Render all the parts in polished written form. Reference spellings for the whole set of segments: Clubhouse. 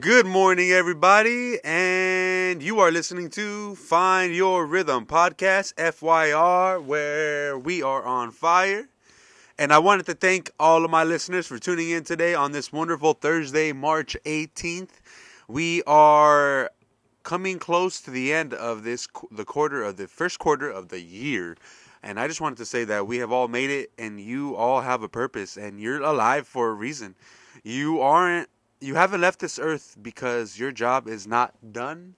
Good morning, everybody, and you are listening to Find Your Rhythm Podcast, FYR, where we are on fire. And I wanted to thank all of my listeners for tuning in today on this wonderful Thursday, March 18th. We are coming close to the end of the first quarter of the year. And I just wanted to say that we have all made it, and you all have a purpose, and you're alive for a reason. You haven't left this earth because your job is not done.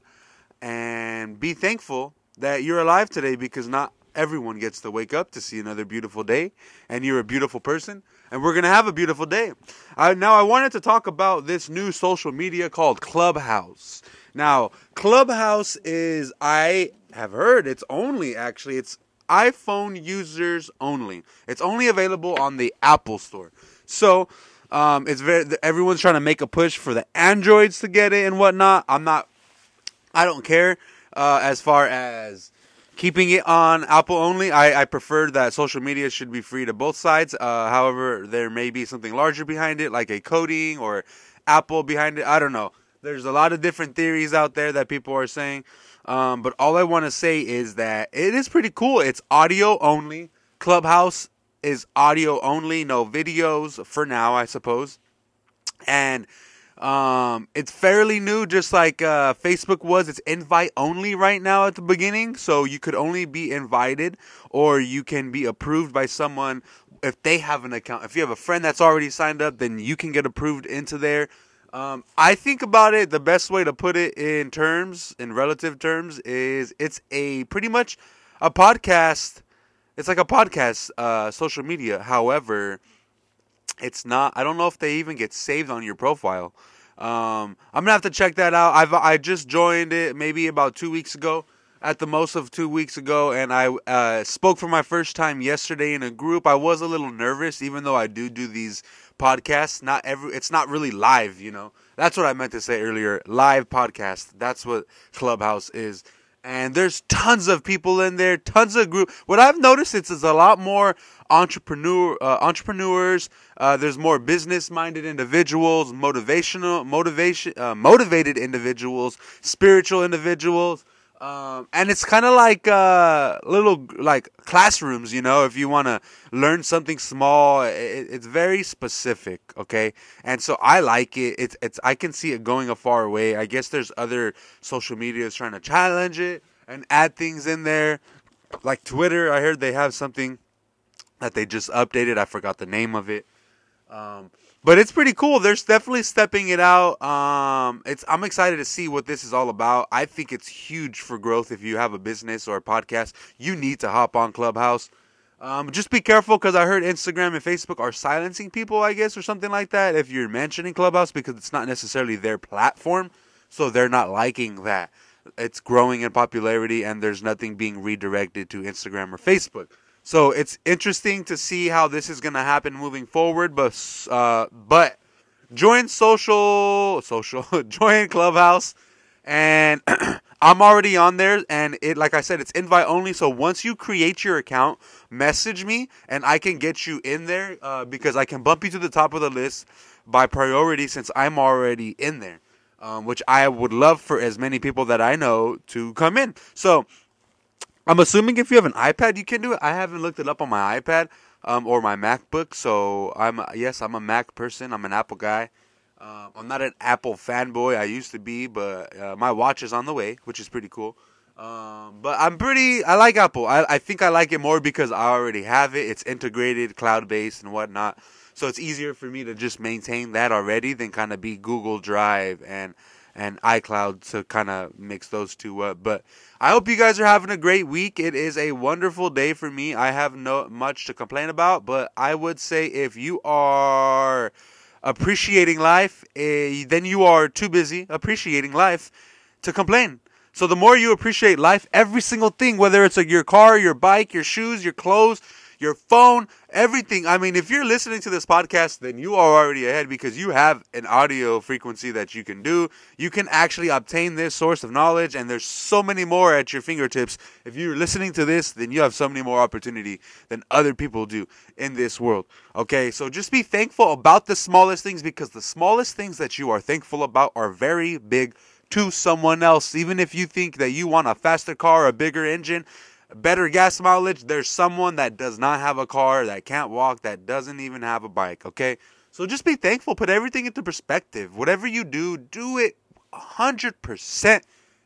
And be thankful that you're alive today, because not everyone gets to wake up to see another beautiful day. And you're a beautiful person, and we're going to have a beautiful day. I wanted to talk about this new social media called Clubhouse. Now, Clubhouse is, I have heard, it's iPhone users only. It's only available on the Apple Store. So everyone's trying to make a push for the Androids to get it and whatnot. I don't care as far as keeping it on Apple only. I prefer that social media should be free to both sides. However, there may be something larger behind it, like a coding or Apple behind it. I don't know. There's a lot of different theories out there that people are saying. But all I want to say is that it is pretty cool. It's audio only. Clubhouse is audio only, no videos for now, I suppose. And it's fairly new, just like Facebook was. It's invite only right now at the beginning, so you could only be invited, or you can be approved by someone if they have an account. If you have a friend that's already signed up, then you can get approved into there. I think about it, the best way to put it in relative terms, is it's pretty much a podcast. It's like a podcast, social media. However, it's not. I don't know if they even get saved on your profile. I'm gonna have to check that out. I just joined it maybe about 2 weeks ago, at the most of 2 weeks ago, and I spoke for my first time yesterday in a group. I was a little nervous, even though I do these podcasts. It's not really live, you know. That's what I meant to say earlier. Live podcast. That's what Clubhouse is. And there's tons of people in there, tons of group. What I've noticed is a lot more entrepreneurs. There's more business-minded individuals, motivated individuals, spiritual individuals, and it's kind of like little like classrooms, you know. If you want to learn something small, it's very specific, okay? And so I like it. It's I can see it going a far way. I guess there's other social medias trying to challenge it and add things in there, like Twitter. I heard they have something that they just updated. I forgot the name of it. But it's pretty cool. They're definitely stepping it out. I'm excited to see what this is all about. I think it's huge for growth. If you have a business or a podcast, you need to hop on Clubhouse. Just be careful, because I heard Instagram and Facebook are silencing people, I guess, or something like that, if you're mentioning Clubhouse, because it's not necessarily their platform. So they're not liking that. It's growing in popularity, and there's nothing being redirected to Instagram or Facebook. So it's interesting to see how this is going to happen moving forward. But join join Clubhouse, and I'm already on there. And it, like I said, it's invite only. So once you create your account, message me, and I can get you in there because I can bump you to the top of the list by priority, since I'm already in there, which I would love for as many people that I know to come in. So I'm assuming if you have an iPad, you can do it. I haven't looked it up on my iPad or my MacBook. So I'm a Mac person. I'm an Apple guy. I'm not an Apple fanboy. I used to be, but my watch is on the way, which is pretty cool. But I like Apple. I think I like it more because I already have it. It's integrated, cloud-based and whatnot. So it's easier for me to just maintain that already than kind of be Google Drive and iCloud to kind of mix those two up. But I hope you guys are having a great week. It is a wonderful day for me. I have not much to complain about, but I would say if you are appreciating life, then you are too busy appreciating life to complain. So the more you appreciate life, every single thing, whether it's your car, your bike, your shoes, your clothes, your phone, everything. I mean, if you're listening to this podcast, then you are already ahead because you have an audio frequency that you can do. You can actually obtain this source of knowledge, and there's so many more at your fingertips. If you're listening to this, then you have so many more opportunity than other people do in this world. Okay, so just be thankful about the smallest things, because the smallest things that you are thankful about are very big to someone else. Even if you think that you want a faster car, a bigger engine, better gas mileage, there's someone that does not have a car, that can't walk, that doesn't even have a bike, okay? So just be thankful. Put everything into perspective. Whatever you do, do it 100%.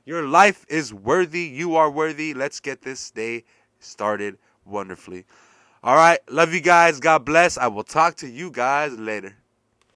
Your life is worthy. You are worthy. Let's get this day started wonderfully. All right. Love you guys. God bless. I will talk to you guys later.